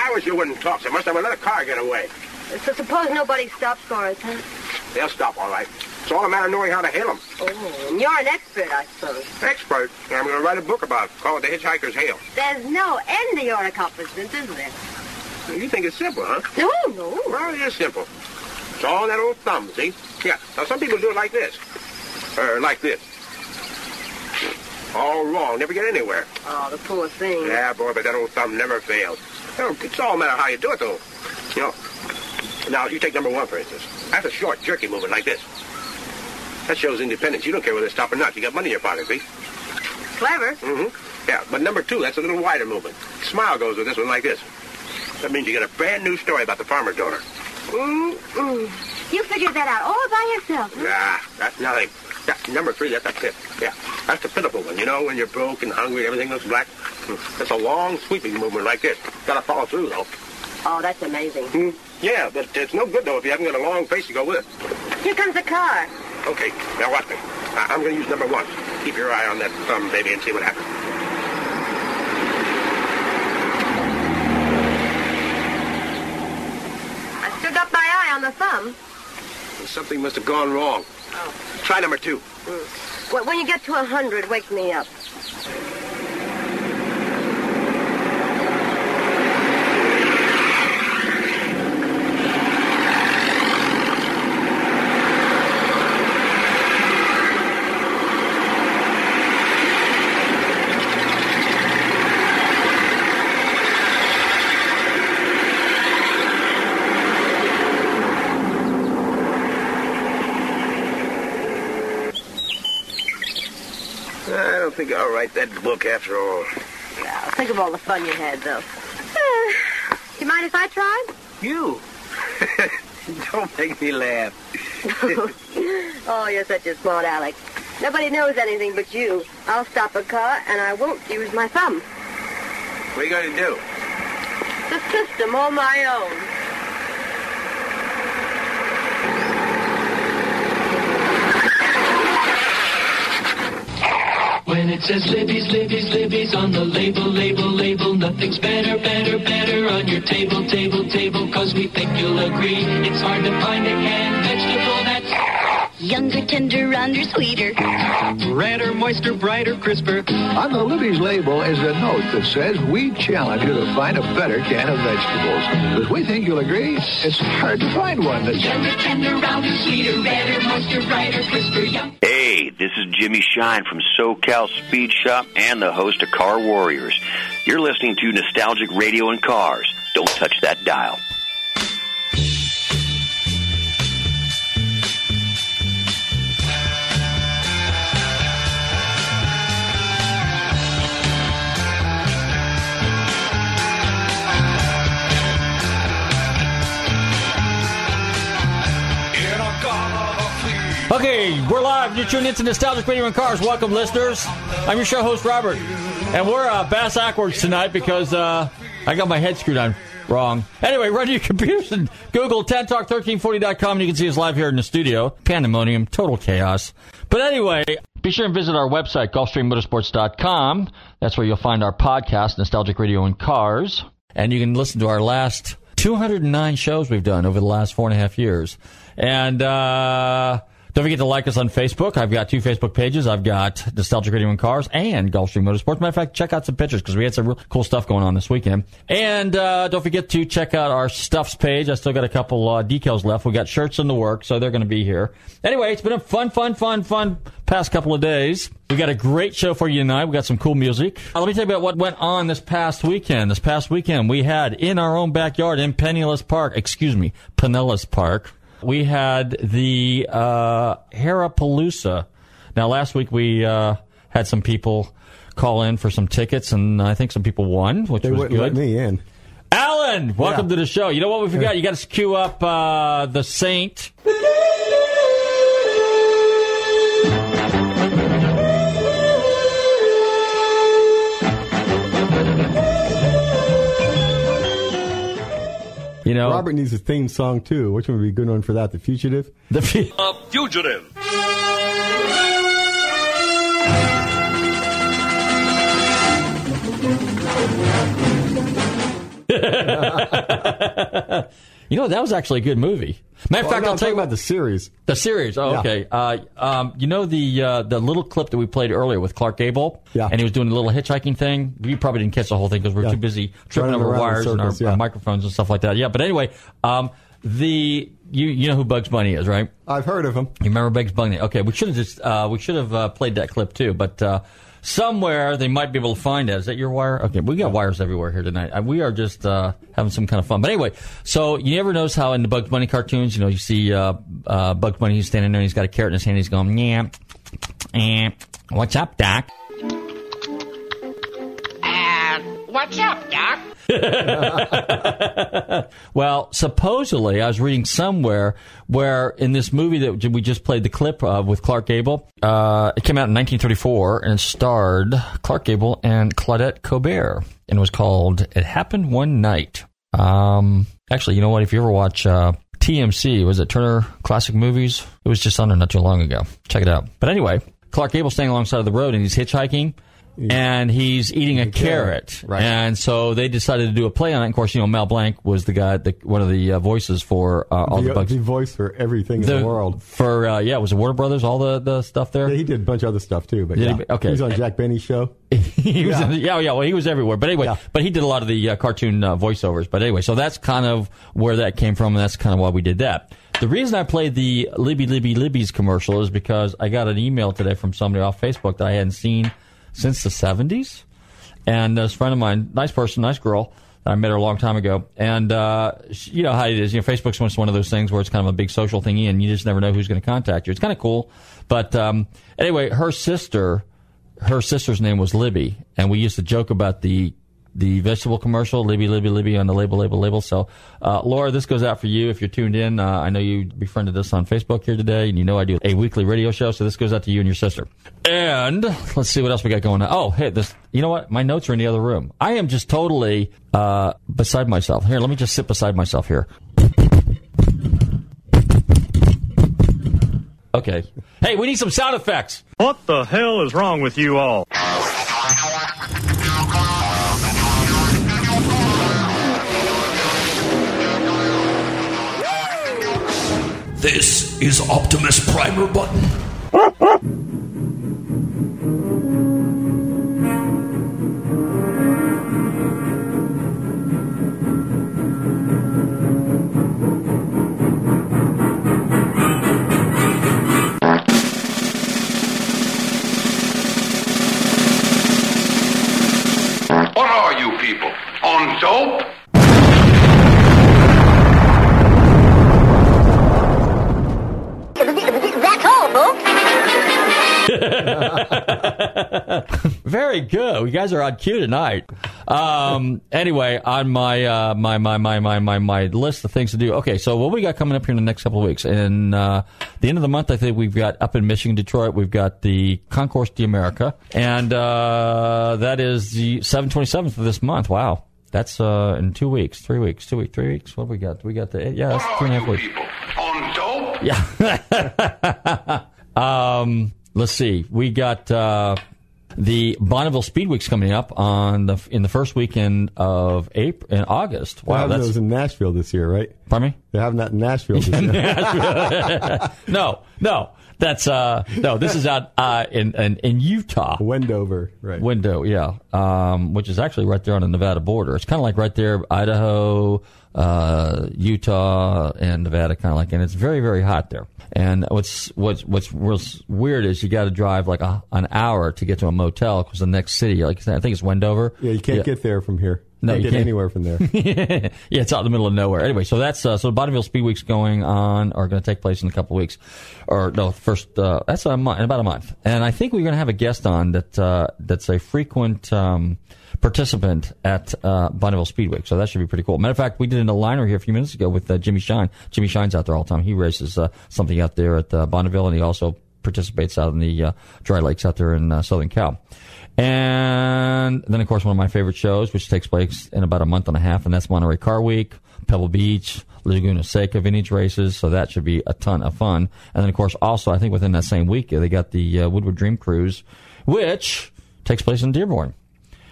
I wish you wouldn't talk so much. I would let a car get away. So suppose nobody stops cars, huh? They'll stop, all right. It's all a matter of knowing how to hail them. Oh, and you're an expert, I suppose. Expert? I'm going to write a book about it. Call it The Hitchhiker's Hail. There's no end to your accomplishments, is there? You think it's simple, huh? No. Well, it is simple. It's all that old thumb, see? Yeah. Now, some people do it like this. Or like this. All wrong. Never get anywhere. Oh, the poor thing. Yeah, boy, but that old thumb never fails. It's all a matter of how you do it, though. You know, now, you take number one, for instance. That's a short, jerky movement like this. That shows independence. You don't care whether it's top or not. You got money in your pocket, see? Clever. Mm-hmm. Yeah, but number two, that's a little wider movement. Smile goes with this one like this. That means you get a brand new story about the farmer's daughter. Mm-mm. You figured that out all by yourself, huh? Nah, that's nothing. Yeah, number three, that's a pit. Yeah, that's the pitiful one. You know, when you're broke and hungry, everything looks black. That's a long, sweeping movement like this. Gotta follow through, though. Oh, that's amazing. Yeah, but it's no good, though, if you haven't got a long face to go with it. Here comes the car. Okay, now watch me. I'm gonna use number one. Keep your eye on that thumb, baby, and see what happens. I still got my eye on the thumb. Something must have gone wrong. Oh. Try number two. Well, when you get to 100, wake me up. I think I'll write that book after all. Well, think of all the fun you had, though. Do you mind if I tried? You? Don't make me laugh. Oh, you're such a smart aleck. Nobody knows anything but you. I'll stop a car, and I won't use my thumb. What are you going to do? The system all my own. When it says Libby's, Libby's, Libby's on the label, nothing's better on your table, cause we think you'll agree, it's hard to find a canned vegetable that's younger, tender, rounder, sweeter, redder, moister, brighter, crisper. On the Libby's label is a note that says, we challenge you to find a better can of vegetables, but we think you'll agree, it's hard to find one that's younger, tender, rounder, sweeter, redder, moister, brighter, crisper, young. Hey, this is Jimmy Shine from SoCal Speed Shop and the host of Car Warriors. You're listening to Nostalgic Radio and Cars. Don't touch that dial. Okay, we're live. You're tuning into Nostalgic Radio and Cars. Welcome, listeners. I'm your show host, Robert. And we're bass-ackwards tonight because I got my head screwed on. Wrong. Anyway, run to your computers and Google Tentalk1340.com, and you can see us live here in the studio. Pandemonium, total chaos. But anyway, be sure and visit our website, GulfstreamMotorsports.com. That's where you'll find our podcast, Nostalgic Radio and Cars. And you can listen to our last 209 shows we've done over the last 4.5 years. And don't forget to like us on Facebook. I've got 2 Facebook pages. I've got Nostalgic Radio and Cars and Gulfstream Motorsports. Matter of fact, check out some pictures because we had some real cool stuff going on this weekend. And don't forget to check out our Stuffs page. I still got a couple decals left. We got shirts in the work, so they're going to be here. Anyway, it's been a fun past couple of days. We got a great show for you tonight. We got some cool music. Let me tell you about what went on this past weekend. This past weekend, we had in our own backyard in Pinellas Park, we had the Hairapalooza. Now, last week we had some people call in for some tickets, and I think some people won, which was good. They wouldn't let me in. Alan, welcome to the show. You know what we forgot? You got to queue up the Saint. You know, Robert needs a theme song, too. Which one would be a good one for that? The Fugitive? Fugitive. You know, that was actually a good movie. Matter of fact, I'll tell you about the series. The series. Oh, yeah. Okay. You know the little clip that we played earlier with Clark Gable? Yeah. And he was doing a little hitchhiking thing? You probably didn't catch the whole thing because we were too busy tripping over wires and our microphones and stuff like that. Yeah, but anyway, you know who Bugs Bunny is, right? I've heard of him. You remember Bugs Bunny? Okay, we should have played that clip, too, but... somewhere they might be able to find it. Is that your wire? Okay, we got wires everywhere here tonight. We are just having some kind of fun. But anyway, so you never notice how in the Bugs Bunny cartoons, you know, you see Bugs Bunny, he's standing there, and he's got a carrot in his hand, he's going, what's up, Doc? What's up, Doc? Well, supposedly, I was reading somewhere where in this movie that we just played the clip of with Clark Gable, it came out in 1934 and it starred Clark Gable and Claudette Colbert and was called It Happened One Night. Actually, you know what? If you ever watch TMC, was it Turner Classic Movies? It was just on there not too long ago. Check it out. But anyway, Clark Gable's standing alongside of the road and he's hitchhiking. And he's eating a carrot. Right. And so they decided to do a play on it. Of course, you know, Mal Blanc was the guy, one of the voices for all the Bugs. The voice for everything in the world. For, it was the Warner Brothers, all the stuff there? Yeah, he did a bunch of other stuff, too. But he was on Jack Benny's show. He was he was everywhere. But anyway, but he did a lot of the cartoon voiceovers. But anyway, so that's kind of where that came from, and that's kind of why we did that. The reason I played the Libby's commercial is because I got an email today from somebody off Facebook that I hadn't seen since the 70s. And this friend of mine, nice person, nice girl, I met her a long time ago. And she, you know how it is. You know, Facebook's just one of those things where it's kind of a big social thingy, and you just never know who's going to contact you. It's kind of cool. But anyway, her sister's name was Libby, and we used to joke about the vegetable commercial, Libby, on the label. So, Laura, this goes out for you if you're tuned in. I know you befriended us on Facebook here today, and you know I do a weekly radio show, so this goes out to you and your sister. And let's see what else we got going on. Oh, hey, you know what? My notes are in the other room. I am just totally beside myself. Here, let me just sit beside myself here. Okay. Hey, we need some sound effects. What the hell is wrong with you all? This is Optimus Primer Button. What are you people? On dope? Very good. You guys are on cue tonight. Anyway, on my my list of things to do. Okay, so what we got coming up here in the next couple of weeks? And the end of the month, I think we've got up in Michigan, Detroit. We've got the Concours d'America, and that is the 7/27 of this month. Wow. That's in 2 weeks, 3 weeks, 2 weeks, 3 weeks. What do we got? We got the, yeah, that's 3.5 weeks. People on dope? Yeah. Let's see. We got the Bonneville Speed Week's coming up on in the first weekend of April and August. Wow, that was in Nashville this year, right? Pardon me? They're having that in Nashville this year. Nashville. No. That's this is out in Utah. Wendover, right? Yeah. Which is actually right there on the Nevada border. It's kind of like right there, Idaho, Utah, and Nevada, kind of like. And it's very, very hot there. And what's weird is you got to drive like an hour to get to a motel because the next city, like I think it's Wendover. Yeah, you can't get there from here. No, you can't get anywhere from there. Yeah, it's out in the middle of nowhere. Anyway, so that's Bonneville Speed Week's going to take place in a couple of weeks, that's about a month. And I think we're going to have a guest on that's a frequent participant at Bonneville Speed Week. So that should be pretty cool. Matter of fact, we did an aligner here a few minutes ago with Jimmy Shine. Jimmy Shine's out there all the time. He races something out there at Bonneville, and he also participates out in the dry lakes out there in Southern Cal. And then, of course, one of my favorite shows, which takes place in about a month and a half, and that's Monterey Car Week, Pebble Beach, Laguna Seca vintage races, so that should be a ton of fun. And then, of course, also, I think within that same week, they got the Woodward Dream Cruise, which takes place in Dearborn.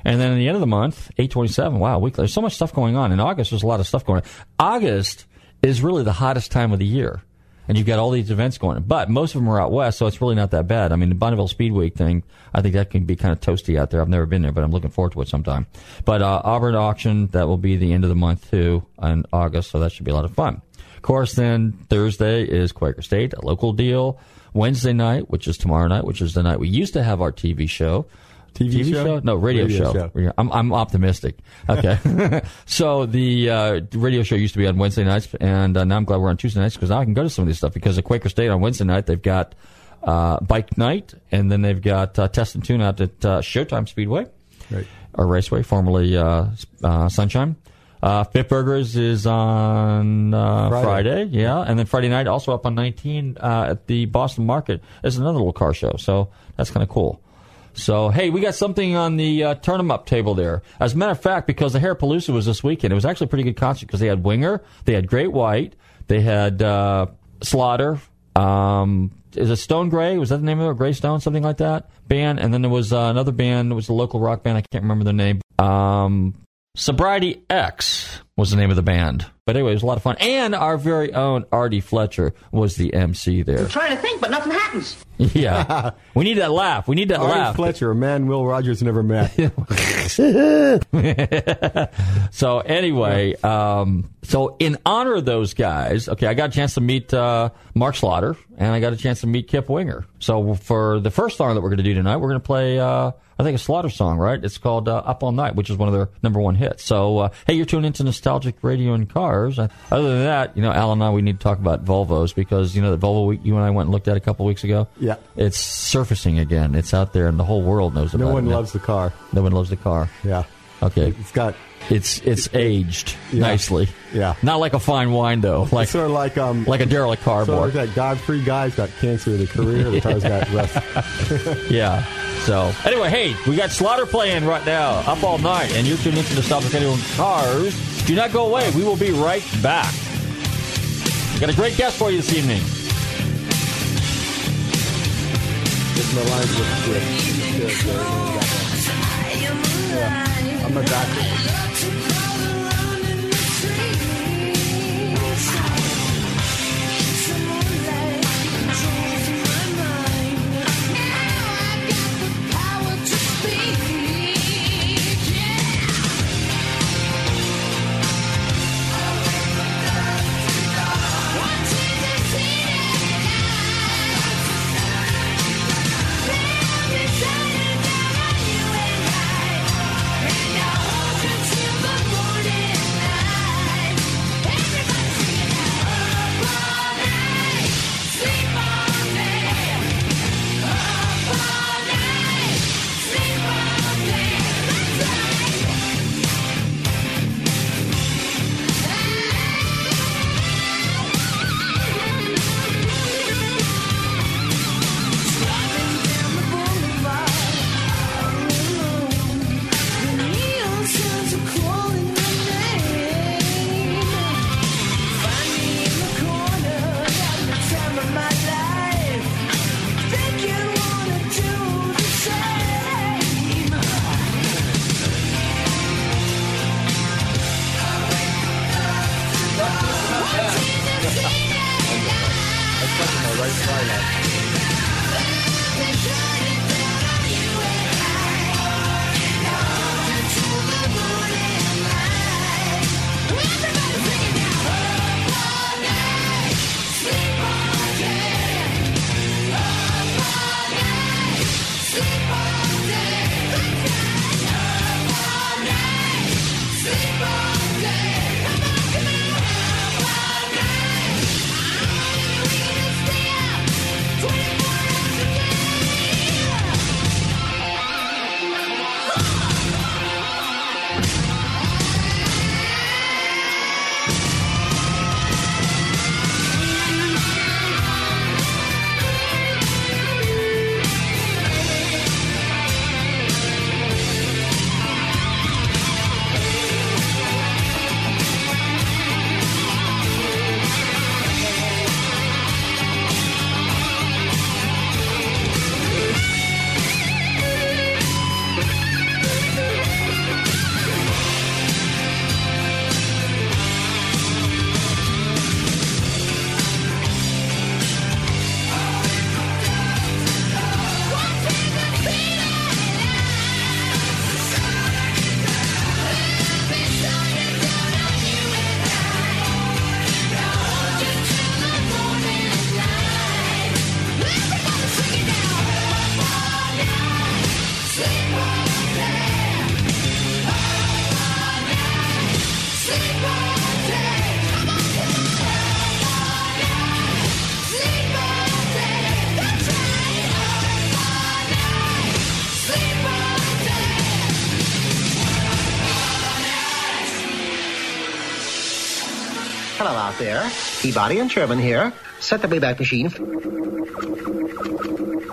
And then at the end of the month, 8/27, wow, weekly. There's so much stuff going on. In August, there's a lot of stuff going on. August is really the hottest time of the year. And you've got all these events going on. But most of them are out west, so it's really not that bad. I mean, the Bonneville Speed Week thing, I think that can be kind of toasty out there. I've never been there, but I'm looking forward to it sometime. But Auburn Auction, that will be the end of the month, too, in August, so that should be a lot of fun. Of course, then Thursday is Quaker State, a local deal. Wednesday night, which is tomorrow night, which is the night we used to have our TV show. TV show? No, radio show. I'm optimistic. Okay. So the radio show used to be on Wednesday nights, and now I'm glad we're on Tuesday nights because now I can go to some of this stuff because at Quaker State on Wednesday night, they've got Bike Night, and then they've got Test and Tune Out at Showtime Speedway, right, or Raceway, formerly Sunshine. Bitburgers is on Friday, yeah. And then Friday night, also up on 19 at the Boston Market, is another little car show. So that's kind of cool. So, hey, we got something on the turn-em-up table there. As a matter of fact, because the Hairapalooza was this weekend, it was actually a pretty good concert because they had Winger, they had Great White, they had Slaughter, is it Stone Gray? Was that the name of it? Gray Stone, something like that? Band. And then there was another band. It was a local rock band. I can't remember their name. Sobriety X was the name of the band. But anyway, it was a lot of fun. And our very own Artie Fletcher was the MC there. I'm trying to think, but nothing happens. Yeah. We need that laugh. Artie Fletcher, a man Will Rogers never met. So anyway, so in honor of those guys, okay, I got a chance to meet Mark Slaughter, and I got a chance to meet Kip Winger. So for the first song that we're going to do tonight, we're going to play... I think a Slaughter song, right? It's called Up All Night, which is one of their number one hits. So, hey, you're tuning into Nostalgic Radio and Cars. Other than that, Alan and I, we need to talk about Volvos because, the Volvo you and I went and looked at a couple weeks ago. Yeah. It's surfacing again. It's out there, and the whole world knows about it. No one loves the car. Yeah. Okay. It's got... It's aged nicely. Yeah. Not like a fine wine, though. Like, it's sort of like a derelict cardboard. Sort of like that God-free guy's got cancer in the career. The car's got rust. Yeah. So, anyway, hey, we got Slaughter playing right now, Up All Night, and you're tuning into the Nostalgic Radio and Cars. Do not go away. We will be right back. We've got a great guest for you this evening. I'm a doctor. Till the Hello out there. Peabody and Sherman here. Set the Wayback Machine.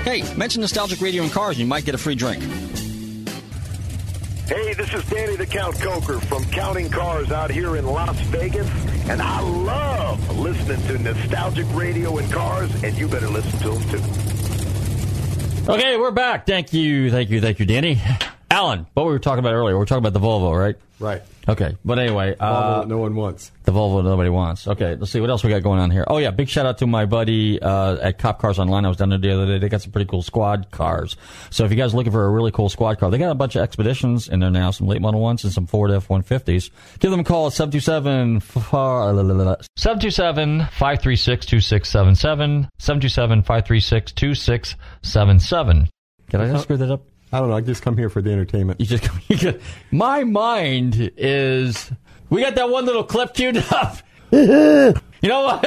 Hey, mention Nostalgic Radio and Cars and you might get a free drink. Hey, this is Danny the Count Coker from Counting Cars out here in Las Vegas. And I love listening to Nostalgic Radio and Cars, and you better listen to them too. Okay, we're back. Thank you, Danny. Alan, what we were talking about earlier, we were talking about the Volvo, right? Right. Okay, but anyway. Volvo no one wants. The Volvo nobody wants. Okay, let's see what else we got going on here. Oh, yeah, big shout-out to my buddy at Cop Cars Online. I was down there the other day. They got some pretty cool squad cars. So if you guys are looking for a really cool squad car, they got a bunch of Expeditions in there now, some late model ones and some Ford F-150s. Give them a call at 727-536-2677, 727-536-2677. Did I just screw that up? I don't know. I just come here for the entertainment. You just come here. My mind is... We got that one little clip queued up. You know what?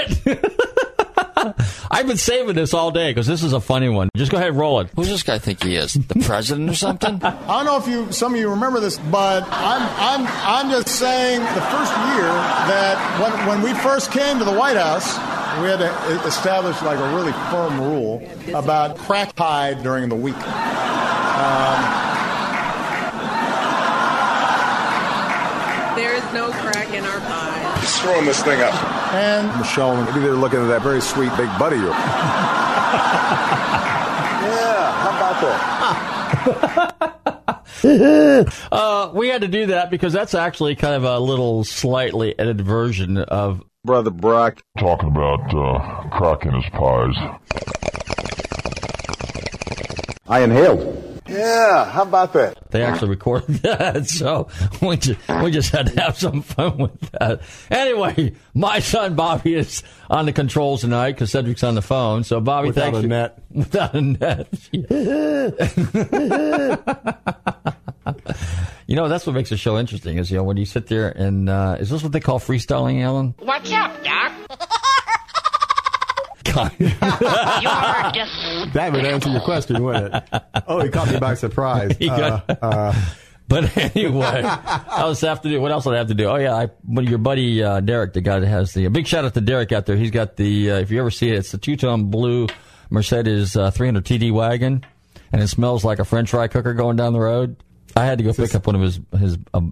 I've been saving this all day because this is a funny one. Just go ahead and roll it. Who's this guy think he is? The president or something? I don't know if some of you remember this, but I'm just saying the first year that when we first came to the White House... We had to establish like a really firm rule about crack pie during the week. There is no crack in our pie. He's throwing this thing up. And Michelle, maybe they're looking at that very sweet big buddy. Yeah, how about that? We had to do that because that's actually kind of a little slightly edited version of Brother Brock talking about crack in his pies. I inhaled. Yeah, how about that? They actually recorded that, so we just had to have some fun with that. Anyway, my son Bobby is on the controls tonight because Cedric's on the phone. So Bobby, thank you. Without a net. You know, that's what makes the show interesting is, you know, when you sit there and, is this what they call freestyling, Alan? What's up, Doc? That would answer your question, wouldn't it? Oh, he caught me by surprise. But anyway, I was have to do. What else did I have to do? Oh yeah, your buddy Derek, the guy that has the big shout out to Derek out there. He's got the if you ever see it, it's the 2-ton blue Mercedes 300 TD wagon, and it smells like a French fry cooker going down the road. I had to go pick up one of his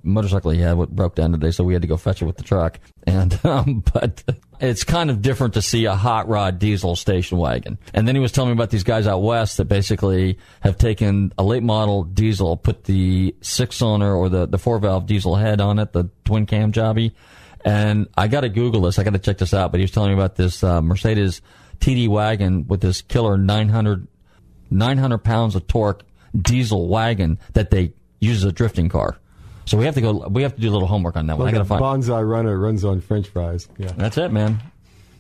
motorcycle he had, what broke down today, so we had to go fetch it with the truck. And but it's kind of different to see a hot rod diesel station wagon. And then he was telling me about these guys out west that basically have taken a late model diesel, put the 6-cylinder or the 4-valve diesel head on it, the twin cam jobby. And I got to Google this. I got to check this out. But he was telling me about this Mercedes TD wagon with this killer 900 pounds of torque diesel wagon that they uses a drifting car. So we have to go. We have to do a little homework on that one. I gotta find Bonsai Runner runs on French fries. Yeah, that's it, man.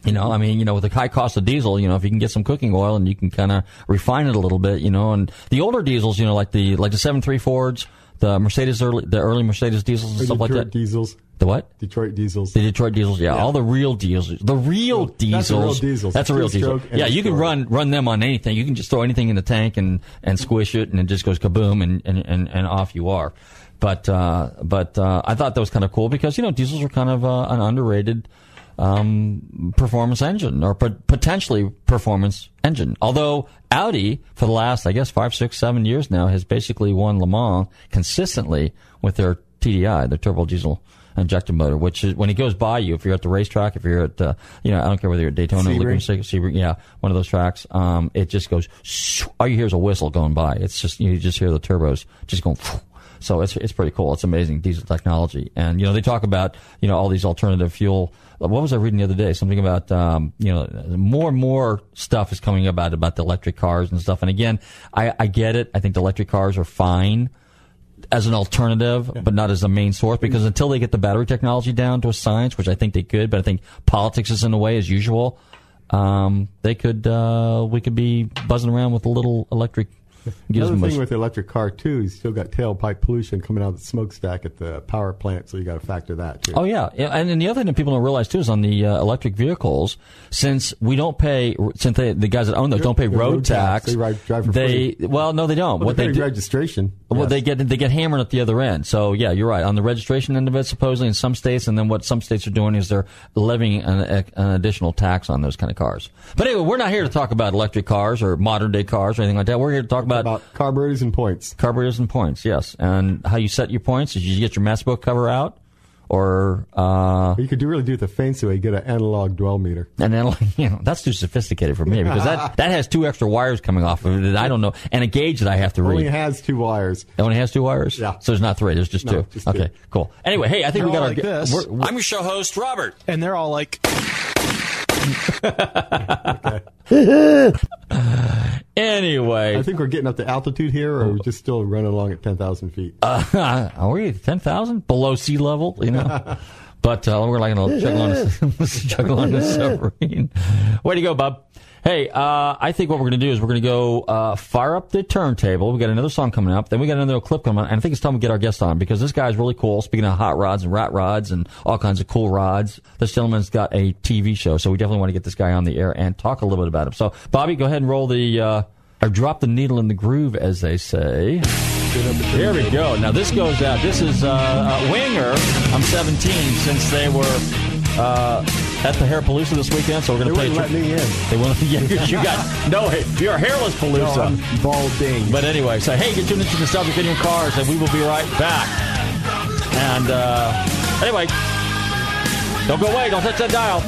You know, I mean, you know, with the high cost of diesel, you know, if you can get some cooking oil and you can kind of refine it a little bit, you know, and the older diesels, you know, like the 7.3 Fords, the Mercedes early Mercedes diesels and stuff like that. Diesels. The what? Detroit diesels. The Detroit diesels, yeah. All the real diesels. The real diesels. That's a real diesel. Yeah, you can run them on anything. You can just throw anything in the tank and squish it, and it just goes kaboom, and off you are. But I thought that was kind of cool because, you know, diesels are kind of an underrated performance engine or potentially performance engine. Although Audi, for the last, I guess, 5, 6, 7 years now, has basically won Le Mans consistently with their TDI, their turbo diesel injector motor, which is when it goes by you, if you're at the racetrack, if you're at, you know, I don't care whether you're at Daytona, Laguna Seca, Sebring, yeah, one of those tracks, it just goes, all you hear is a whistle going by. It's just, you just hear the turbos just going, so it's pretty cool. It's amazing diesel technology. And, you know, they talk about, you know, all these alternative fuel. What was I reading the other day? Something about, you know, more and more stuff is coming about the electric cars and stuff. And again, I get it. I think the electric cars are fine as an alternative, but not as a main source, because until they get the battery technology down to a science, which I think they could, but I think politics is in the way as usual, we could be buzzing around with a little electric. Another thing with the electric car, too, is you still got tailpipe pollution coming out of the smokestack at the power plant, so you got to factor that, too. Oh, yeah. And then the other thing that people don't realize, too, is on the electric vehicles, since the guys that own those don't pay road tax. They drive for free. Well, no, they don't. Well, what they do, registration. Well, yes. they get hammered at the other end. So, yeah, you're right. On the registration end of it, supposedly, in some states, and then what some states are doing is they're levying an additional tax on those kind of cars. But anyway, we're not here to talk about electric cars or modern-day cars or anything like that. We're here to talk about carburetors and points. Yes. And how you set your points is you get your matchbook cover out, or you could do the fancy way, get an analog dwell meter. And then, that's too sophisticated for me because that has two extra wires coming off of it that I don't know, and a gauge that I have to read. It only has two wires? Yeah. So there's not three, there's just two. Just okay, cool. Anyway, hey, I think we got our guest. I'm your show host, Robert. And they're all like... Okay. Anyway, I think we're getting up to altitude here, or we're just still running along at 10,000 feet. Are we at 10,000 below sea level? But we're like going to juggle on a submarine. Way to go, Bob! Hey, I think what we're going to do is we're going to go fire up the turntable. We got another song coming up, then we got another clip coming up, and I think it's time we get our guest on because this guy's really cool. Speaking of hot rods and rat rods and all kinds of cool rods, this gentleman's got a TV show, so we definitely want to get this guy on the air and talk a little bit about him. So, Bobby, go ahead and roll the or drop the needle in the groove, as they say. Here we go. Now this goes out. This is Winger. I'm 17 since they were. At the Hairapalooza this weekend, so we're going to play. They wouldn't let me in. They won't. Yeah, you got no. You're a hairless palooza. No, I'm balding. But anyway, so hey, get tuned into Nostalgic Radio and Cars, and we will be right back. And anyway, don't go away. Don't touch that dial.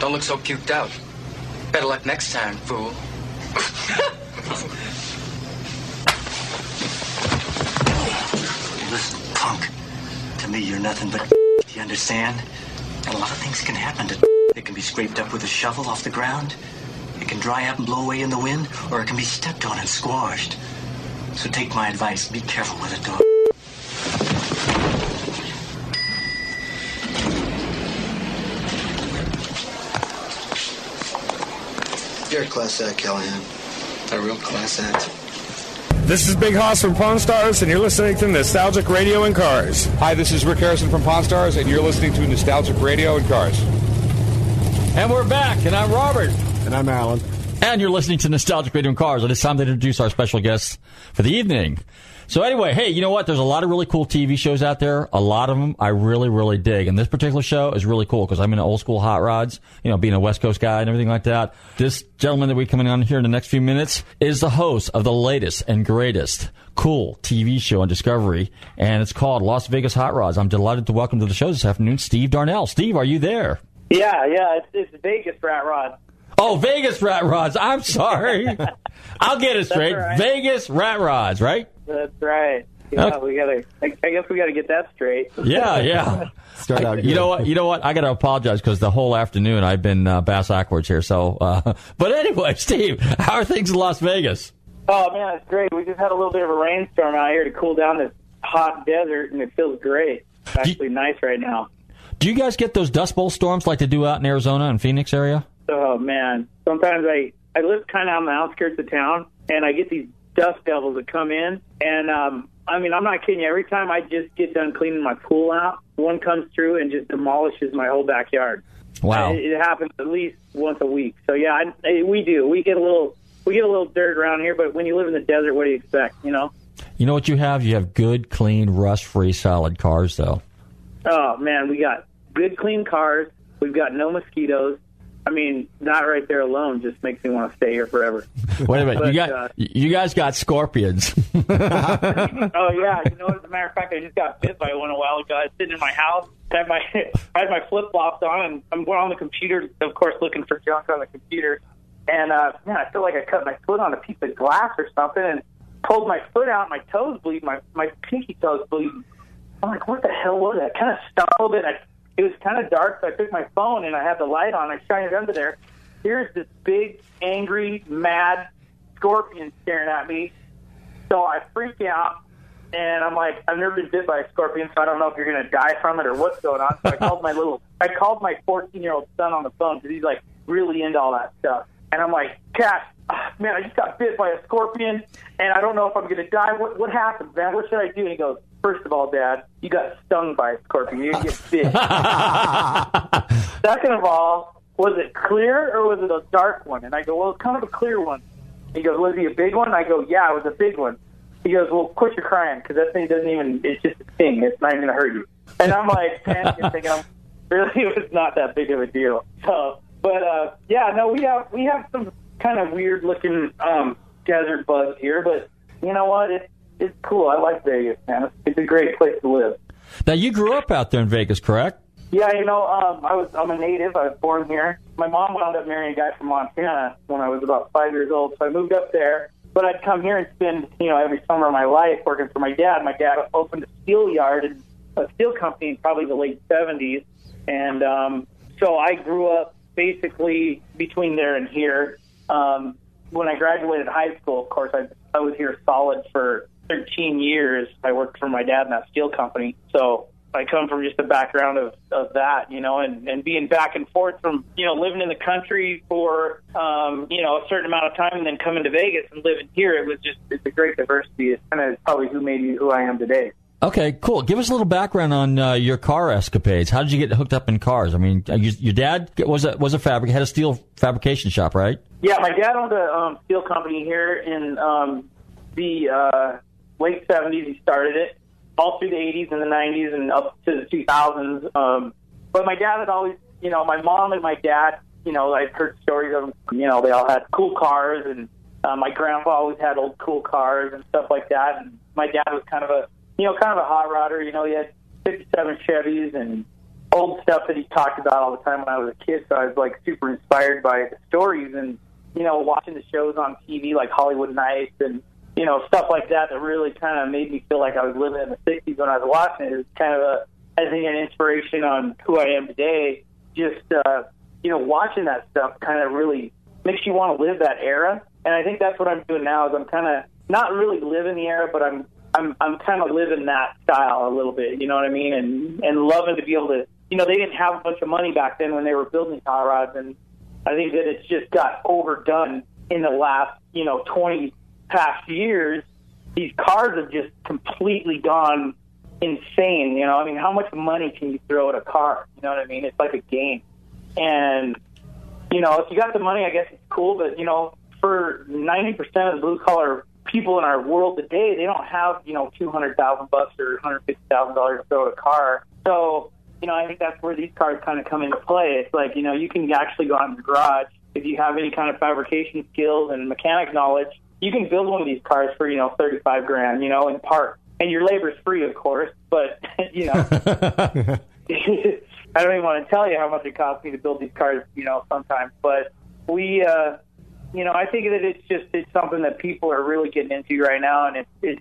Don't look so cuked out. Better luck next time, fool. Hey, listen, punk. To me, you're nothing but. You understand? And a lot of things can happen to. It can be scraped up with a shovel off the ground. It can dry up and blow away in the wind, or it can be stepped on and squashed. So take my advice. Be careful with it, dog. You're a class act, Callahan. A real class act. This is Big Hoss from Pawn Stars, and you're listening to Nostalgic Radio and Cars. Hi, this is Rick Harrison from Pawn Stars, and you're listening to Nostalgic Radio and Cars. And we're back, and I'm Robert. And I'm Alan. And you're listening to Nostalgic Radio and Cars, and it's time to introduce our special guests for the evening. So anyway, hey, you know what? There's a lot of really cool TV shows out there. A lot of them I really, really dig. And this particular show is really cool because I'm into old school hot rods, you know, being a West Coast guy and everything like that. This gentleman that we're coming on here in the next few minutes is the host of the latest and greatest cool TV show on Discovery, and it's called Las Vegas Hot Rods. I'm delighted to welcome to the show this afternoon Steve Darnell. Steve, are you there? Yeah, it's Vegas Rat Rods. Oh, Vegas Rat Rods. I'm sorry. I'll get it straight. Right. Vegas Rat Rods, right? That's right. Yeah, okay. I guess we gotta get that straight. Yeah. Start out good. You know what? I gotta apologize because the whole afternoon I've been bass backwards here. So, but anyway, Steve, how are things in Las Vegas? Oh man, it's great. We just had a little bit of a rainstorm out here to cool down this hot desert, and it feels great. It's actually nice right now. Do you guys get those dust bowl storms like they do out in Arizona and Phoenix area? Oh, man. Sometimes I live kind of on the outskirts of town, and I get these dust devils that come in. And, I mean, I'm not kidding you. Every time I just get done cleaning my pool out, one comes through and just demolishes my whole backyard. Wow. It happens at least once a week. So, yeah, we do. We get a little dirt around here, but when you live in the desert, what do you expect, you know? You know what you have? You have good, clean, rust-free, solid cars, though. Oh, man, we got good, clean cars. We've got no mosquitoes. I mean, that right there alone just makes me want to stay here forever. Wait a minute. You guys got scorpions. Oh, yeah. You know, as a matter of fact, I just got bit by one a while ago. I was sitting in my house. I had my flip-flops on, and I'm going on the computer, of course, looking for junk on the computer. And, man, I feel like I cut my foot on a piece of glass or something and pulled my foot out. My toes bleed. My pinky toes bleed. I'm like, what the hell was that? I kind of stumbled and it was kind of dark, so I took my phone and I had the light on. I shined it under there. Here's this big, angry, mad scorpion staring at me. So I freak out, and I'm like, I've never been bit by a scorpion, so I don't know if you're going to die from it or what's going on. So I called my 14-year-old son on the phone because he's like really into all that stuff. And I'm like, Cash, man, I just got bit by a scorpion, and I don't know if I'm going to die. What happened, man? What should I do? And he goes, first of all, Dad, you got stung by a scorpion. You get bit. Second of all, was it clear or was it a dark one? And I go, well, it's kind of a clear one. He goes, was he a big one? I go, yeah, it was a big one. He goes, well, quit your crying because that thing it's just a sting. It's not even going to hurt you. And I'm like panicking, thinking, really, it was not that big of a deal. So, but, yeah, no, we have some kind of weird-looking desert bugs here, but you know what? It's cool. I like Vegas, man. It's a great place to live. Now, you grew up out there in Vegas, correct? Yeah, you know, I'm a native. I was born here. My mom wound up marrying a guy from Montana when I was about 5 years old, so I moved up there. But I'd come here and spend, you know, every summer of my life working for my dad. My dad opened a steel yard and a steel company in probably the late 70s, and so I grew up basically between there and here. When I graduated high school, of course, I was here solid for 13 years. I worked for my dad in that steel company. So I come from just the background of that, you know, and being back and forth from, you know, living in the country for, you know, a certain amount of time and then coming to Vegas and living here. It's a great diversity. It's kind of probably who made me who I am today. Okay, cool. Give us a little background on your car escapades. How did you get hooked up in cars? I mean, your dad had a steel fabrication shop, right? Yeah, my dad owned a steel company here in the late 70s. He started it all through the 80s and the 90s and up to the 2000s. But my dad had always, you know, my mom and my dad, you know, I've heard stories of them. You know, they all had cool cars, and my grandpa always had old cool cars and stuff like that. And my dad was kind of a hot rodder. You know, he had 57 Chevys and old stuff that he talked about all the time when I was a kid. So I was, like, super inspired by the stories and, you know, watching the shows on TV like Hollywood Nights and, you know, stuff like that really kind of made me feel like I was living in the 60s when I was watching it. It was kind of, an inspiration on who I am today. Just, you know, watching that stuff kind of really makes you want to live that era. And I think that's what I'm doing now is I'm kind of not really living the era, but I'm kind of living that style a little bit, you know what I mean? And loving to be able to, you know, they didn't have a bunch of money back then when they were building hot rods, and I think that it's just got overdone in the last, 20 past years. These cars have just completely gone insane. I mean, how much money can you throw at a car? You know what I mean? It's like a game. And, if you got the money, I guess it's cool. But, for 90% of the blue-collar people in our world today, they don't have, $200,000 or $150,000 to throw at a car. So, I think that's where these cars kind of come into play. It's like, you can actually go out in the garage. If you have any kind of fabrication skills and mechanic knowledge, you can build one of these cars for, $35,000, in part. And your labor's free, of course, but, I don't even want to tell you how much it costs me to build these cars, sometimes. But we, I think that it's something that people are really getting into right now. And we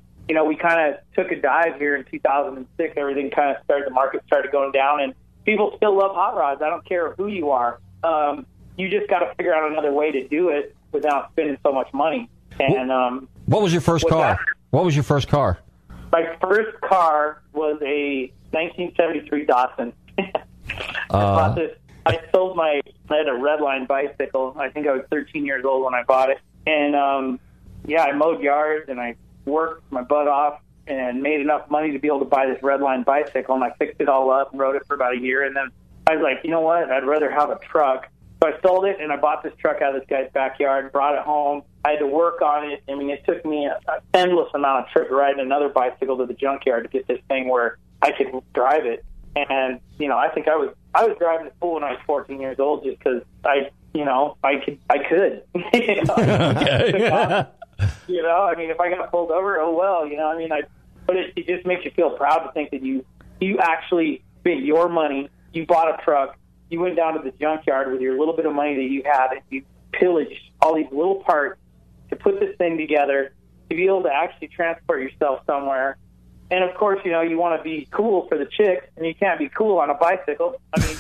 kind of took a dive here in 2006. Everything kind of started, the market started going down, and people still love hot rods. I don't care who you are. You just got to figure out another way to do it without spending so much money. And what was your first car? What was your first car? My first car was a 1973 Datsun. I sold I had a Redline bicycle. I think I was 13 years old when I bought it. And, I mowed yards and I worked my butt off and made enough money to be able to buy this Redline bicycle. And I fixed it all up and rode it for about a year. And then I was like, you know what? I'd rather have a truck. So I sold it and I bought this truck out of this guy's backyard, brought it home. I had to work on it. I mean, it took me an endless amount of trips riding another bicycle to the junkyard to get this thing where I could drive it. And, I think I was driving the pool when I was 14 years old just because I could. If I got pulled over, oh well, but it just makes you feel proud to think that you actually spent your money, you bought a truck, you went down to the junkyard with your little bit of money that you had, and you pillaged all these little parts to put this thing together, to be able to actually transport yourself somewhere. And, of course, you want to be cool for the chicks, and you can't be cool on a bicycle. I mean,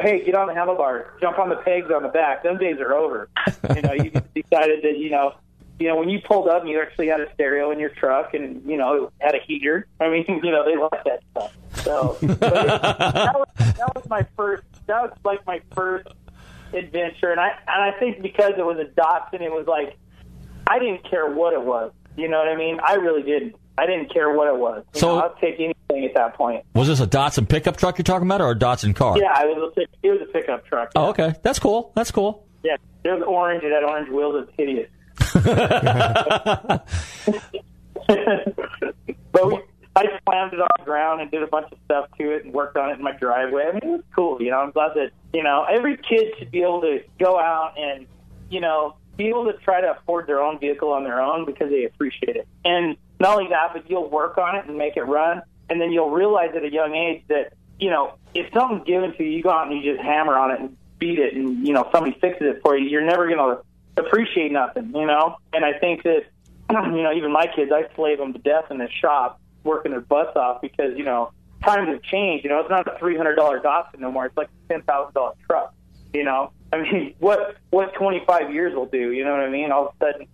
hey, get on the handlebars, jump on the pegs on the back. Those days are over. You decided that, when you pulled up and you actually had a stereo in your truck and, it had a heater. I mean, they like that stuff. So that was my first, that was like my first adventure. And I think because it was a Datsun, it was like, I didn't care what it was. You know what I mean? I really didn't. I didn't care what it was. I'll take anything at that point. Was this a Datsun pickup truck you're talking about or a Datsun car? Yeah, it was a pickup truck. Yeah. Oh, okay. That's cool. That's cool. Yeah. It was orange. It had orange wheels. It was hideous. I slammed it on the ground and did a bunch of stuff to it and worked on it in my driveway. I mean, it was cool. I'm glad that, every kid should be able to go out and, be able to try to afford their own vehicle on their own because they appreciate it. And not only that, but you'll work on it and make it run, and then you'll realize at a young age that, if something's given to you, you go out and you just hammer on it and beat it and, somebody fixes it for you, you're never going to appreciate nothing, And I think that, even my kids, I slave them to death in the shop working their butts off because, times have changed. It's not a $300 Datsun no more. It's like a $10,000 truck, I mean, what 25 years will do, you know what I mean? All of a sudden,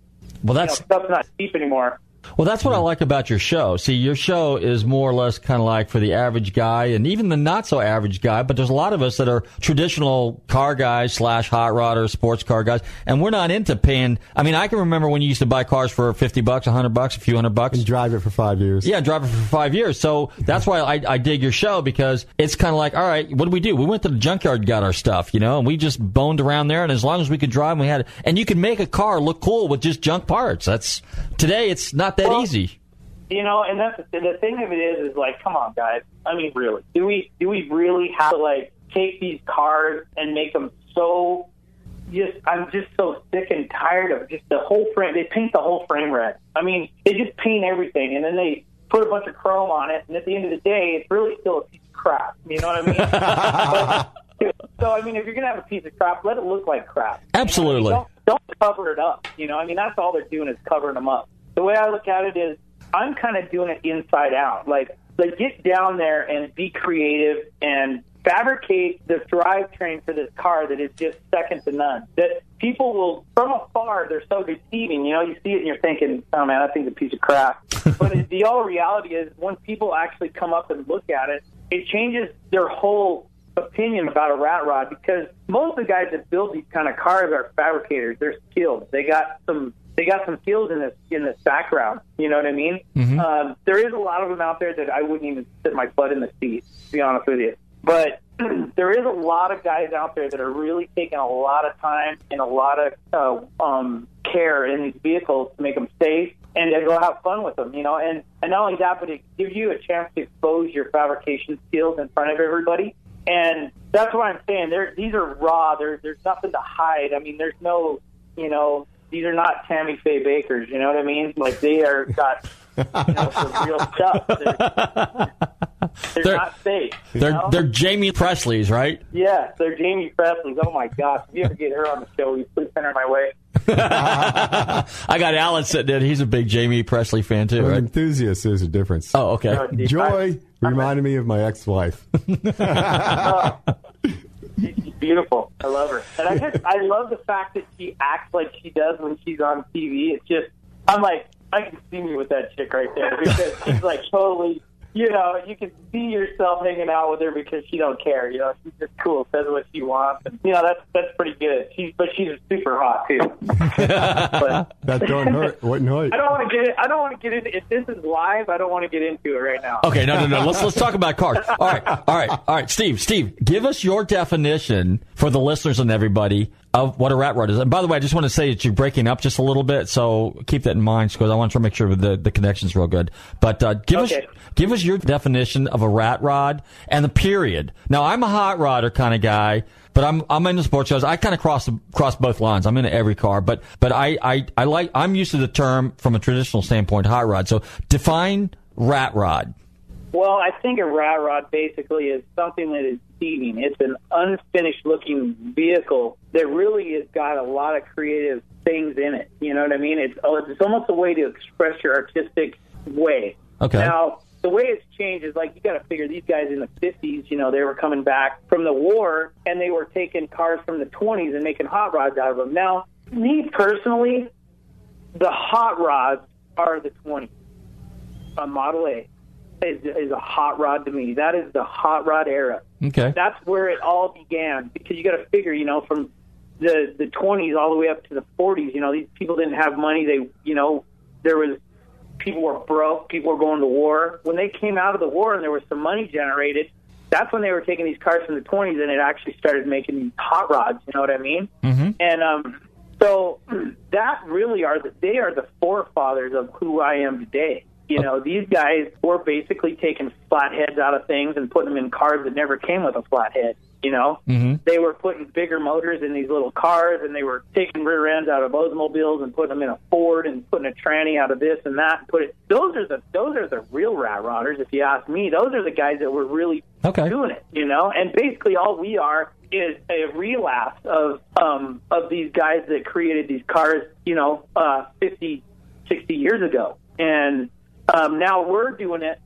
stuff's not cheap anymore. Well, that's what I like about your show. See, your show is more or less kind of like for the average guy and even the not-so-average guy, but there's a lot of us that are traditional car guys / hot rod or sports car guys, and we're not into paying. I mean, I can remember when you used to buy cars for $50, $100, a few $100. And drive it for 5 years. Yeah, drive it for 5 years. So that's why I dig your show, because it's kind of like, all right, what do? We went to the junkyard and got our stuff, and we just boned around there, and as long as we could drive, we had it. And you can make a car look cool with just junk parts. Today, it's not that easy, and that's the thing of it is like, come on, guys. I mean, really, do we really have to take these cars and make them so? I'm just so sick and tired of just the whole frame. They paint the whole frame red. I mean, they just paint everything, and then they put a bunch of chrome on it. And at the end of the day, it's really still a piece of crap. You know what I mean? So, I mean, if you're gonna have a piece of crap, let it look like crap. Absolutely. Don't cover it up. I mean, that's all they're doing is covering them up. The way I look at it is I'm kind of doing it inside out. Like get down there and be creative and fabricate the drivetrain for this car that is just second to none. That people will, from afar, they're so deceiving. You see it and you're thinking, oh, man, that thing's a piece of crap. But the all reality is when people actually come up and look at it, it changes their whole opinion about a rat rod, because most of the guys that build these kind of cars are fabricators. They're skilled. They got some skills in this background. You know what I mean? Mm-hmm. There is a lot of them out there that I wouldn't even sit my butt in the seat, to be honest with you. But there is a lot of guys out there that are really taking a lot of time and a lot of care in these vehicles to make them safe and to go have fun with them, you know. And not only that, but it gives you a chance to expose your fabrication skills in front of everybody. And that's what I'm saying. These are raw. There's nothing to hide. I mean, there's no, you know, these are not Tammy Faye Bakers, you know what I mean? Like, they are got, you know, some real stuff. They're not safe. They're Jaime Pressly's, right? Yes, they're Jaime Pressly's. Oh, my gosh. If you ever get her on the show, you please send her my way. I got Alan sitting in. He's a big Jaime Pressly fan, too, right? Enthusiast, there's a difference. Oh, okay. Joy reminded me of my ex-wife. She's beautiful. I love her. And I love the fact that she acts like she does when she's on TV. It's just, I'm like, I can see me with that chick right there, because she's like totally... You know, you can see yourself hanging out with her because she don't care. You know, she's just cool, says what she wants. And, you know, that's pretty good. But she's super hot too. But, that don't hurt. Wouldn't hurt. I don't want to get into. If this is live, I don't want to get into it right now. Okay, no. Let's talk about cars. All right. Steve, give us your definition for the listeners and everybody of what a rat rod is. And by the way, I just want to say that you're breaking up just a little bit, so keep that in mind, because I want to make sure the connection's real good. But give us your definition of a rat rod and the period. Now, I'm a hot rodder kind of guy, but I'm into sports cars. I kind of cross both lines. I'm into every car, but I'm used to the term from a traditional standpoint, hot rod. So define rat rod. Well, I think a rat rod basically is something that is deceiving. It's an unfinished-looking vehicle that really has got a lot of creative things in it. You know what I mean? It's almost a way to express your artistic way. Okay. Now, the way it's changed is, like, you got to figure these guys in the 50s, you know, they were coming back from the war, and they were taking cars from the 20s and making hot rods out of them. Now, me personally, the hot rods are the 20s, a Model A. Is a hot rod to me. That is the hot rod era. Okay. That's where it all began, because you got to figure, you know, from the 20s all the way up to the 40s, you know, these people didn't have money. They, you know, there was, people were broke, people were going to war. When they came out of the war and there was some money generated, that's when they were taking these cars from the 20s and it actually started making these hot rods, you know what I mean? Mm-hmm. And so that really they are the forefathers of who I am today. You know, these guys were basically taking flatheads out of things and putting them in cars that never came with a flathead, you know? Mm-hmm. They were putting bigger motors in these little cars, and they were taking rear ends out of Oldsmobiles and putting them in a Ford and putting a tranny out of this and that. And those are the real rat rodders, if you ask me. Those are the guys that were really doing it, you know? And basically all we are is a relapse of these guys that created these cars, you know, 50, 60 years ago. And... now we're doing it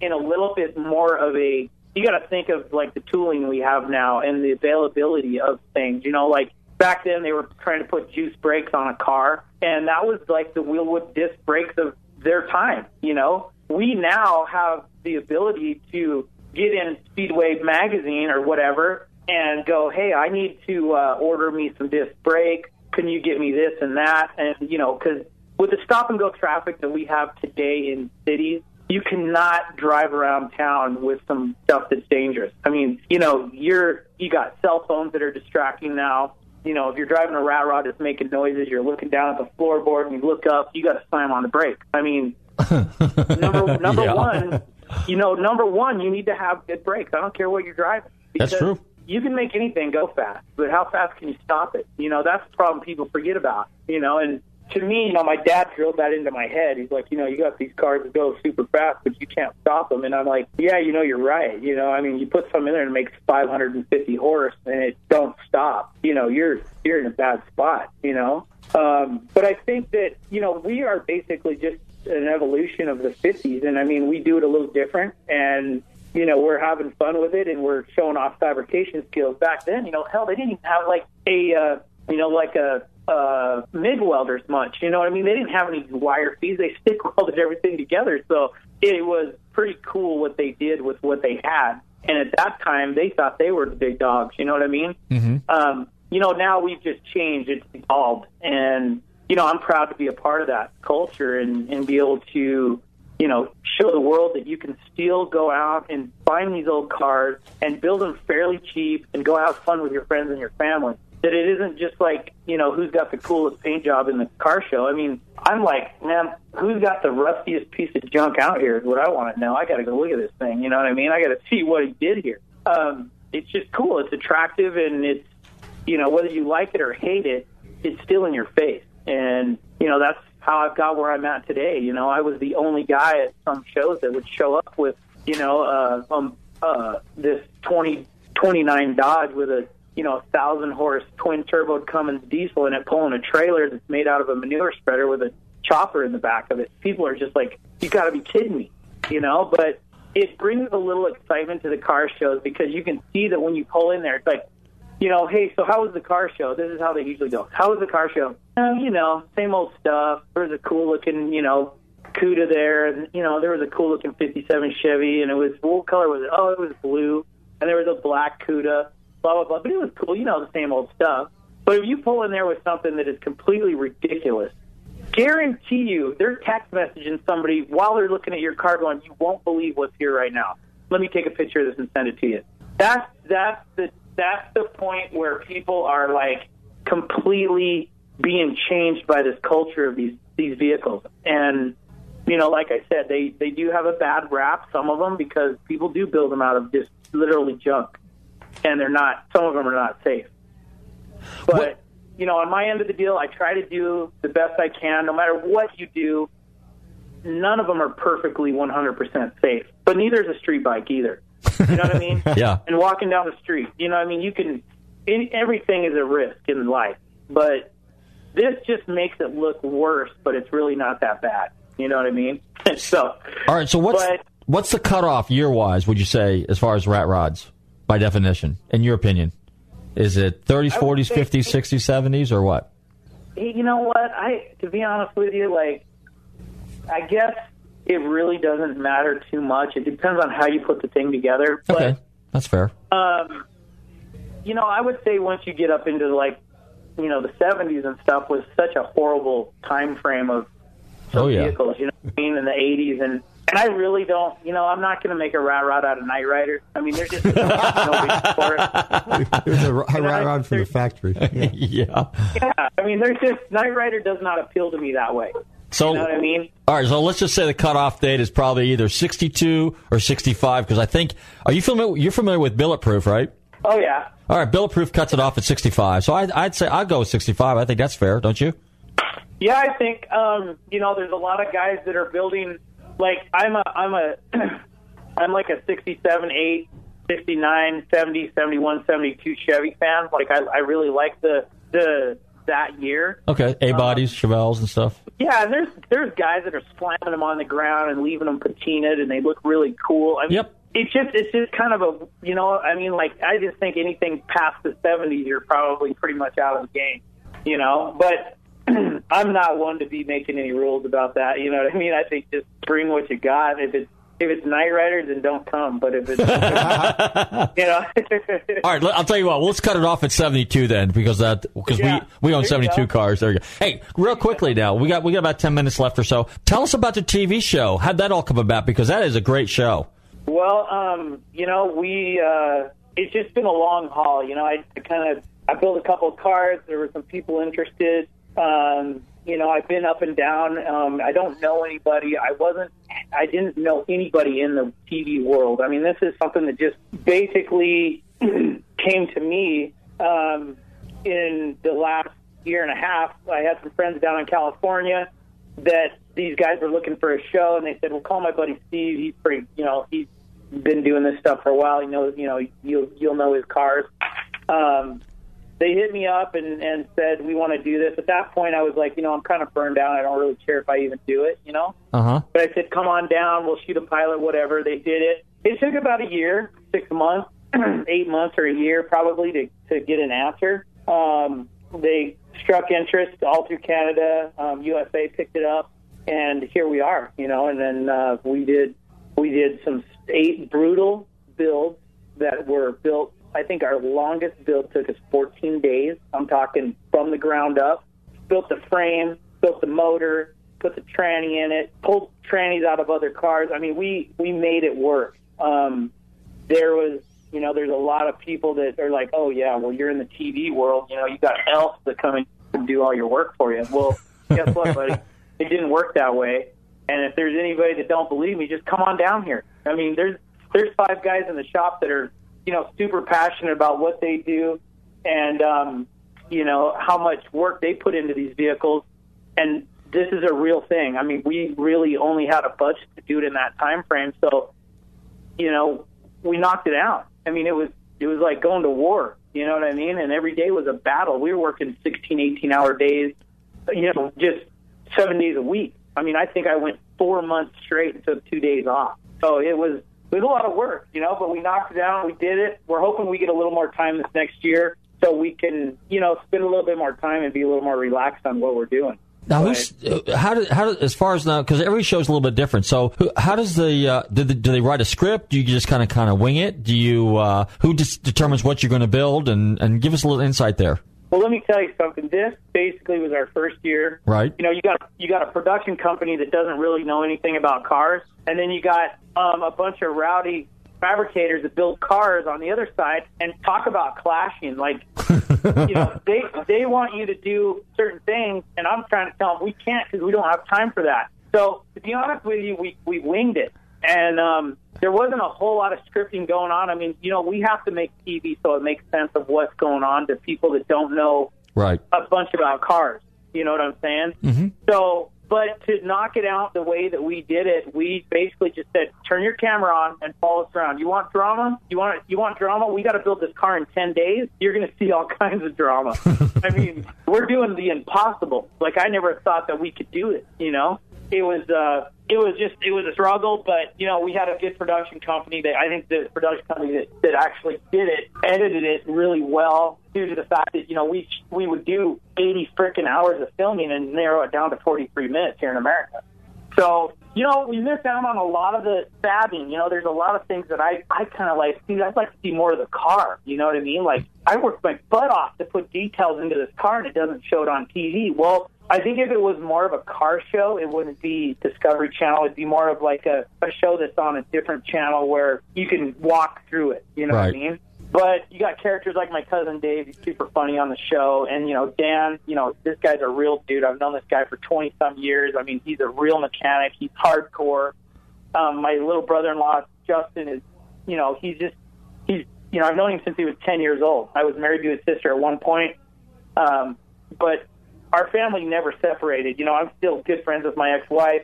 in a little bit more of a, you got to think of like the tooling we have now and the availability of things, you know, like back then they were trying to put juice brakes on a car, and that was like the Wheelwood disc brakes of their time. You know, we now have the ability to get in Speedway magazine or whatever and go, hey, I need to order me some disc brake. Can you get me this and that? And, you know, because with the stop-and-go traffic that we have today in cities, you cannot drive around town with some stuff that's dangerous. I mean, you know, you got cell phones that are distracting now. You know, if you're driving a rat rod, it's making noises. You're looking down at the floorboard, and you look up. You got to slam on the brake. I mean, number one, you know, you need to have good brakes. I don't care what you're driving. That's true. You can make anything go fast, but how fast can you stop it? You know, that's the problem people forget about. You know, and to me, you know, my dad drilled that into my head. He's like, you know, you got these cars that go super fast, but you can't stop them. And I'm like, yeah, you know, you're right. You know, I mean, you put something in there and it makes 550 horse and it don't stop. You know, you're in a bad spot, you know. But I think that, you know, we are basically just an evolution of the 50s. And, I mean, we do it a little different. And, you know, we're having fun with it and we're showing off fabrication skills. Back then, you know, hell, they didn't even have like a, you know, like a, MIG welders much, you know what I mean? They didn't have any wire feeds. They stick welded everything together. So it was pretty cool what they did with what they had. And at that time, they thought they were the big dogs. You know what I mean? Mm-hmm. You know, now we've just changed. It's evolved. And, you know, I'm proud to be a part of that culture and be able to, you know, show the world that you can still go out and find these old cars and build them fairly cheap and go have fun with your friends and your family. That it isn't just like, you know, who's got the coolest paint job in the car show. I mean, I'm like, man, who's got the rustiest piece of junk out here is what I want to know. I got to go look at this thing. You know what I mean? I got to see what he did here. It's just cool. It's attractive, and it's, you know, whether you like it or hate it, it's still in your face. And, you know, that's how I've got where I'm at today. You know, I was the only guy at some shows that would show up with, you know, this 29 Dodge with a, you know, 1,000-horse twin-turbo Cummins diesel in it, pulling a trailer that's made out of a manure spreader with a chopper in the back of it. People are just like, you got to be kidding me, you know? But it brings a little excitement to the car shows because you can see that when you pull in there, it's like, you know, hey, so how was the car show? This is how they usually go. How was the car show? You know, same old stuff. There was a cool-looking, you know, Cuda there. And, you know, there was a cool-looking 57 Chevy, and it was, what color was it? Oh, it was blue. And there was a black Cuda. Blah, blah, blah. But it was cool, you know, the same old stuff. But if you pull in there with something that is completely ridiculous, guarantee you they're text messaging somebody while they're looking at your car going, you won't believe what's here right now. Let me take a picture of this and send it to you. That's the point where people are, like, completely being changed by this culture of these vehicles. And, you know, like I said, they do have a bad rap, some of them, because people do build them out of just literally junk. And they're not, some of them are not safe. But, what? You know, on my end of the deal, I try to do the best I can. No matter what you do, none of them are perfectly 100% safe. But neither is a street bike either. You know what I mean? Yeah. And walking down the street, you know what I mean? You can, everything is a risk in life. But this just makes it look worse, but it's really not that bad. You know what I mean? So. All right, so what's the cutoff year-wise, would you say, as far as rat rods? By definition, in your opinion, is it 30s, 40s, 50s, 60s, 70s, or what? You know what? To be honest with you, like, I guess it really doesn't matter too much. It depends on how you put the thing together. But, okay, that's fair. You know, I would say once you get up into, like, you know, the 70s and stuff was such a horrible time frame of vehicles, you know what I mean, in the 80s and... And I really don't, you know, I'm not going to make a rat rod out of Knight Rider. I mean, there's just no big sport. There's a rat rod from the factory. Yeah. Yeah. I mean, there's just, Knight Rider does not appeal to me that way. So, you know what I mean? All right, so let's just say the cutoff date is probably either 62 or 65, because I think, you're familiar with Billet Proof, right? Oh, yeah. All right, Billet Proof cuts it off at 65. So I'd say I'd go with 65. I think that's fair, don't you? Yeah, I think, you know, there's a lot of guys that are building... Like, I'm like a 67, 8, 69, 70, 71, 72 Chevy fan. Like, I really like the that year. Okay, A-bodies, Chevelles and stuff. Yeah, and there's guys that are slamming them on the ground and leaving them patinaed, and they look really cool. I mean, yep. It's just kind of a, you know, I mean, like, I just think anything past the 70s, you're probably pretty much out of the game, you know? But... I'm not one to be making any rules about that. You know what I mean? I think just bring what you got. If it's Knight Rider, then don't come. But if it's, you know. All right, I'll tell you what. Let's cut it off at 72 then, because yeah, we own 72 cars. There you go. Hey, real quickly now, we got about 10 minutes left or so. Tell us about the TV show. How'd that all come about? Because that is a great show. Well, you know, it's just been a long haul. You know, I built a couple of cars. There were some people interested. You know, I've been up and down. I don't know anybody. I didn't know anybody in the TV world. I mean, this is something that just basically came to me in the last year and a half. I had some friends down in California that these guys were looking for a show, and they said, well, call my buddy Steve. He's pretty, you know, he's been doing this stuff for a while. He knows, you know, you'll know his cars. They hit me up and said, we want to do this. At that point, I was like, you know, I'm kind of burned out. I don't really care if I even do it, you know? Uh-huh. But I said, come on down. We'll shoot a pilot, whatever. They did it. It took about a year, 6 months, 8 months or a year probably to get an answer. They struck interest all through Canada. USA picked it up. And here we are, you know? And then we did some 8 brutal builds that were built, I think our longest build took us 14 days. I'm talking from the ground up. Built the frame, built the motor, put the tranny in it, pulled trannies out of other cars. I mean, we made it work. There was, you know, there's a lot of people that are like, oh, yeah, well, you're in the TV world. You know, you got elves that come and do all your work for you. Well, guess what, buddy? It didn't work that way. And if there's anybody that don't believe me, just come on down here. I mean, there's five guys in the shop that are, you know, super passionate about what they do and, you know, how much work they put into these vehicles. And this is a real thing. I mean, we really only had a budget to do it in that time frame. So, you know, we knocked it out. I mean, it was like going to war, you know what I mean? And every day was a battle. We were working 16, 18-hour days, you know, just 7 days a week. I mean, I think I went 4 months straight and took 2 days off. So it was a lot of work, you know, but we knocked it down. We did it. We're hoping we get a little more time this next year so we can, you know, spend a little bit more time and be a little more relaxed on what we're doing. Now, as far as now, because every show's a little bit different. So, how does do they write a script? Do you just kind of wing it? Do you who just determines what you're going to build? And give us a little insight there. Well, let me tell you something. This basically was our first year. Right. You know, you got a production company that doesn't really know anything about cars, and then you got a bunch of rowdy fabricators that build cars on the other side and talk about clashing. Like, you know, they want you to do certain things, and I'm trying to tell them we can't because we don't have time for that. So, to be honest with you, we winged it. And there wasn't a whole lot of scripting going on. I mean, you know, we have to make TV so it makes sense of what's going on to people that don't know right. a bunch about cars. You know what I'm saying? Mm-hmm. So, but to knock it out the way that we did it, we basically just said, turn your camera on and follow us around. You want drama? You want drama? We got to build this car in 10 days. You're going to see all kinds of drama. I mean, we're doing the impossible. Like, I never thought that we could do it, you know? It was a struggle, but you know, we had a good production company that I think the production company that actually did it, edited it really well due to the fact that, you know, we would do 80 freaking hours of filming and narrow it down to 43 minutes here in America. So, you know, we missed out on a lot of the stabbing. You know, there's a lot of things that I kind of like, dude, I'd like to see more of the car. You know what I mean? Like, I worked my butt off to put details into this car and it doesn't show it on TV. Well, I think if it was more of a car show, it wouldn't be Discovery Channel. It'd be more of like a show that's on a different channel where you can walk through it. You know right. what I mean? But you got characters like my cousin Dave. He's super funny on the show. And, you know, Dan, you know, this guy's a real dude. I've known this guy for 20-some years. I mean, he's a real mechanic. He's hardcore. My little brother-in-law, Justin, is, you know, he's you know, I've known him since he was 10 years old. I was married to his sister at one point. But our family never separated. You know, I'm still good friends with my ex-wife,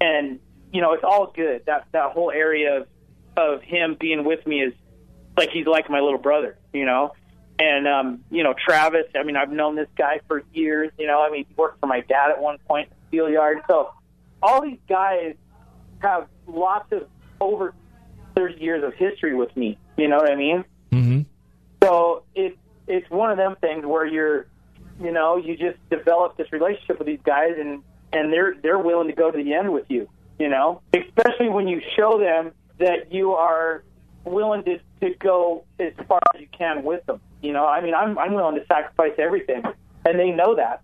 and, you know, it's all good. That whole area of him being with me is like he's like my little brother, you know. And, you know, Travis, I mean, I've known this guy for years, you know. I mean, he worked for my dad at one point in the steel yard. So all these guys have lots of over 30 years of history with me, you know what I mean? Mm-hmm. So it's one of them things where you're, you know, you just develop this relationship with these guys, and they're willing to go to the end with you, you know, especially when you show them that you are willing to go as far as you can with them. You know, I mean, I'm willing to sacrifice everything, and they know that.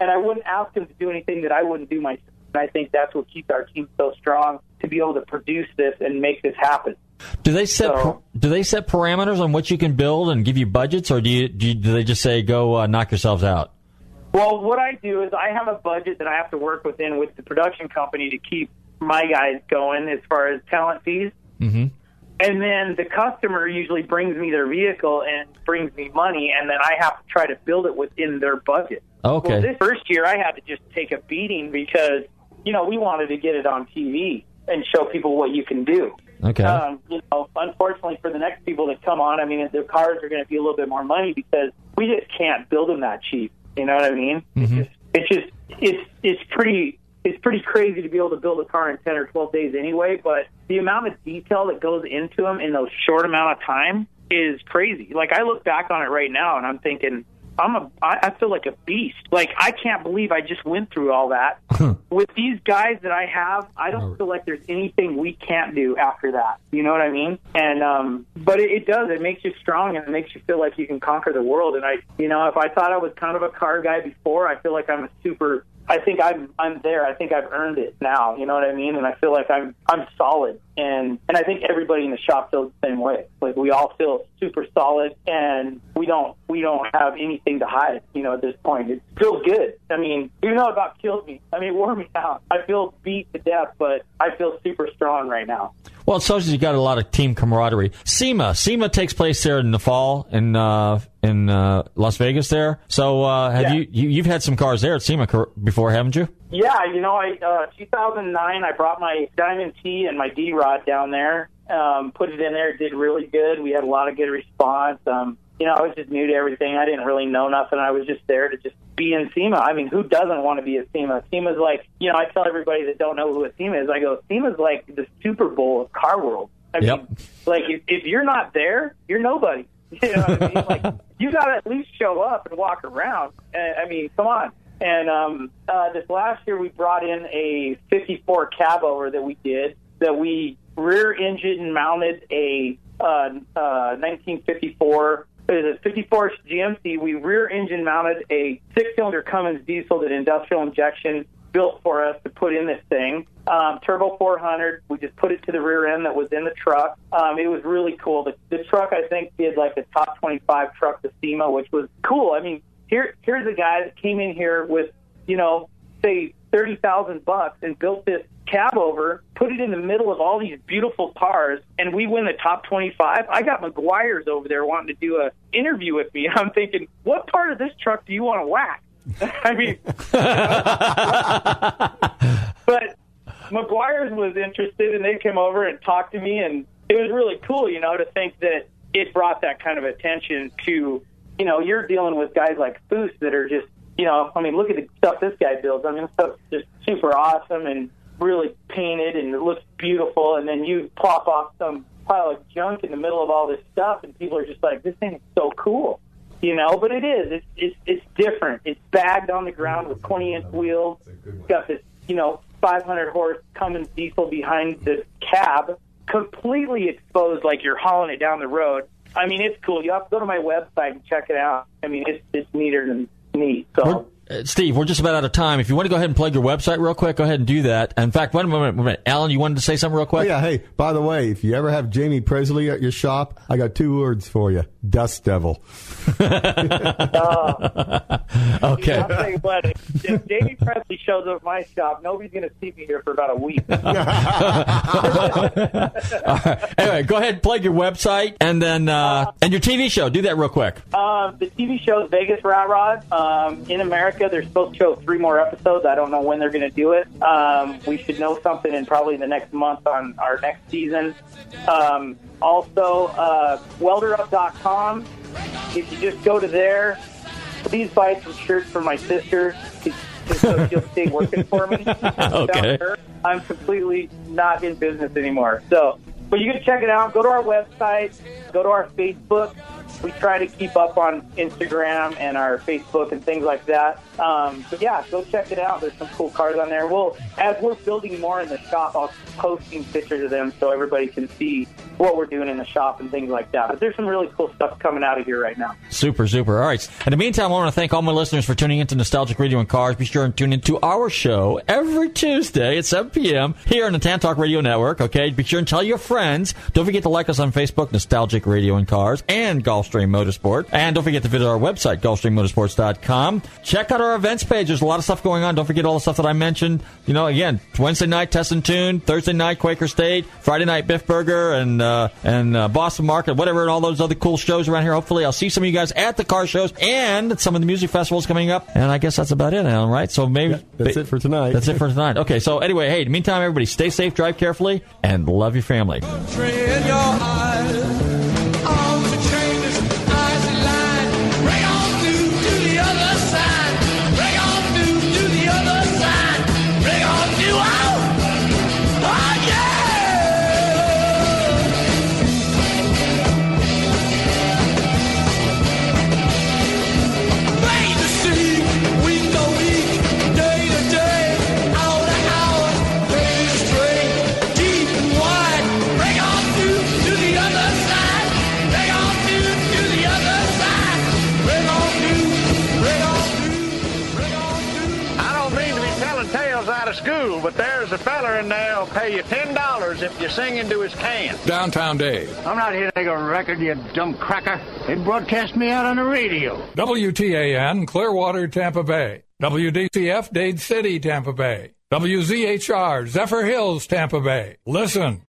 And I wouldn't ask them to do anything that I wouldn't do myself. And I think that's what keeps our team so strong, to be able to produce this and make this happen. Do they set parameters on what you can build and give you budgets, or do they just say go knock yourselves out? Well, what I do is I have a budget that I have to work within with the production company to keep my guys going as far as talent fees. Mm-hmm. And then the customer usually brings me their vehicle and brings me money, and then I have to try to build it within their budget. Okay. Well, this first year I had to just take a beating because, you know, we wanted to get it on TV and show people what you can do. Okay. You know, unfortunately for the next people that come on, I mean, their cars are going to be a little bit more money because we just can't build them that cheap. You know what I mean? Mm-hmm. It's pretty crazy to be able to build a car in 10 or 12 days anyway, but the amount of detail that goes into them in those short amount of time is crazy. Like, I look back on it right now and I'm thinking, I feel like a beast. Like, I can't believe I just went through all that. With these guys that I have, I don't feel like there's anything we can't do after that. You know what I mean? And but it does. It makes you strong, and it makes you feel like you can conquer the world. And I, you know, if I thought I was kind of a car guy before, I feel like I'm a super. I think I'm there. I think I've earned it now. You know what I mean? And I feel like I'm solid. And I think everybody in the shop feels the same way. Like, we all feel super solid, and we don't have anything to hide, you know, at this point. It feels good. I mean, even though it about killed me. I mean, it wore me out. I feel beat to death, but I feel super strong right now. Well, it shows you got a lot of team camaraderie. SEMA takes place there in the fall in Las Vegas there. So you've had some cars there at SEMA before, haven't you? Yeah, you know, I 2009, I brought my Diamond T and my D-Rod down there, put it in there, did really good. We had a lot of good response. You know, I was just new to everything. I didn't really know nothing. I was just there to just be in SEMA. I mean, who doesn't want to be at SEMA? SEMA's like, you know, I tell everybody that don't know who a SEMA is, I go, SEMA's like the Super Bowl of car world. I mean, like, if you're not there, you're nobody. You know what I mean? Like, you got to at least show up and walk around. I mean, come on. And this last year, we brought in a 54 cab over that we did, that we rear-engine mounted a 1954. It was a 54 GMC. We rear-engine mounted a six-cylinder Cummins diesel that Industrial Injection built for us to put in this thing. Turbo 400, we just put it to the rear end that was in the truck. It was really cool. The truck, I think, did like the top 25 truck to SEMA, which was cool. I mean, here's a guy that came in here with, you know, say $30,000 and built this cab over, put it in the middle of all these beautiful cars, and we win the top 25. I got McGuire's over there wanting to do an interview with me. I'm thinking, what part of this truck do you want to whack? I mean, but McGuire's was interested, and they came over and talked to me, and it was really cool, you know, to think that it brought that kind of attention to. You know, you're dealing with guys like Foose that are just, you know, I mean, look at the stuff this guy builds. I mean, this stuff's just super awesome and really painted, and it looks beautiful. And then you plop off some pile of junk in the middle of all this stuff, and people are just like, this thing is so cool, you know? But it is. It's different. It's bagged on the ground with 20-inch wheels. It's got this, you know, 500-horse Cummins diesel behind the cab, completely exposed like you're hauling it down the road. I mean, it's cool. You have to go to my website and check it out. I mean, it's neater than neat. So, Steve, we're just about out of time. If you want to go ahead and plug your website real quick, go ahead and do that. In fact, one minute. Alan, you wanted to say something real quick? Oh, yeah, hey, by the way, if you ever have Jaime Pressly at your shop, I got two words for you. Dust devil. Okay. I'll tell you what, if Jaime Pressly shows up at my shop, nobody's going to see me here for about a week. All right. Anyway, go ahead and plug your website and then and your TV show. Do that real quick. The TV show is Vegas Rat Rods. In America, they're supposed to show 3 more episodes. I don't know when they're going to do it. We should know something in probably the next month on our next season. Also, welderup.com. If you just go to there, please buy some shirts for my sister, so she'll stay working for me. Okay. I'm completely not in business anymore. So, but you can check it out. Go to our website. Go to our Facebook. We try to keep up on Instagram and our Facebook and things like that. But yeah, go check it out. There's some cool cars on there. Well, as we're building more in the shop, I'll posting pictures of them so everybody can see what we're doing in the shop and things like that. But there's some really cool stuff coming out of here right now. Super, super. All right. In the meantime, I want to thank all my listeners for tuning into Nostalgic Radio and Cars. Be sure and tune into our show every Tuesday at 7 p.m. here on the Tentalk Radio Network. Okay. Be sure and tell your friends. Don't forget to like us on Facebook, Nostalgic Radio and Cars, and Gulfstream Motorsport. And don't forget to visit our website, GulfstreamMotorsports.com. Check out our events page. There's a lot of stuff going on. Don't forget all the stuff that I mentioned. You know, again, Wednesday night, Test and Tune. Thursday night, Quaker State. Friday night, Biff Burger and Boston Market, whatever, and all those other cool shows around here. Hopefully, I'll see some of you guys at the car shows and some of the music festivals coming up. And I guess that's about it, Alan, right? So maybe that's it for tonight. That's it for tonight. Okay, so anyway, hey, in the meantime, everybody, stay safe, drive carefully, and love your family. cool, but there's a feller in there who'll pay you $10 if you sing into his can. Downtown Dave. I'm not here to take a record, you dumb cracker. They broadcast me out on the radio. WTAN, Clearwater, Tampa Bay. WDCF, Dade City, Tampa Bay. WZHR, Zephyr Hills, Tampa Bay. Listen.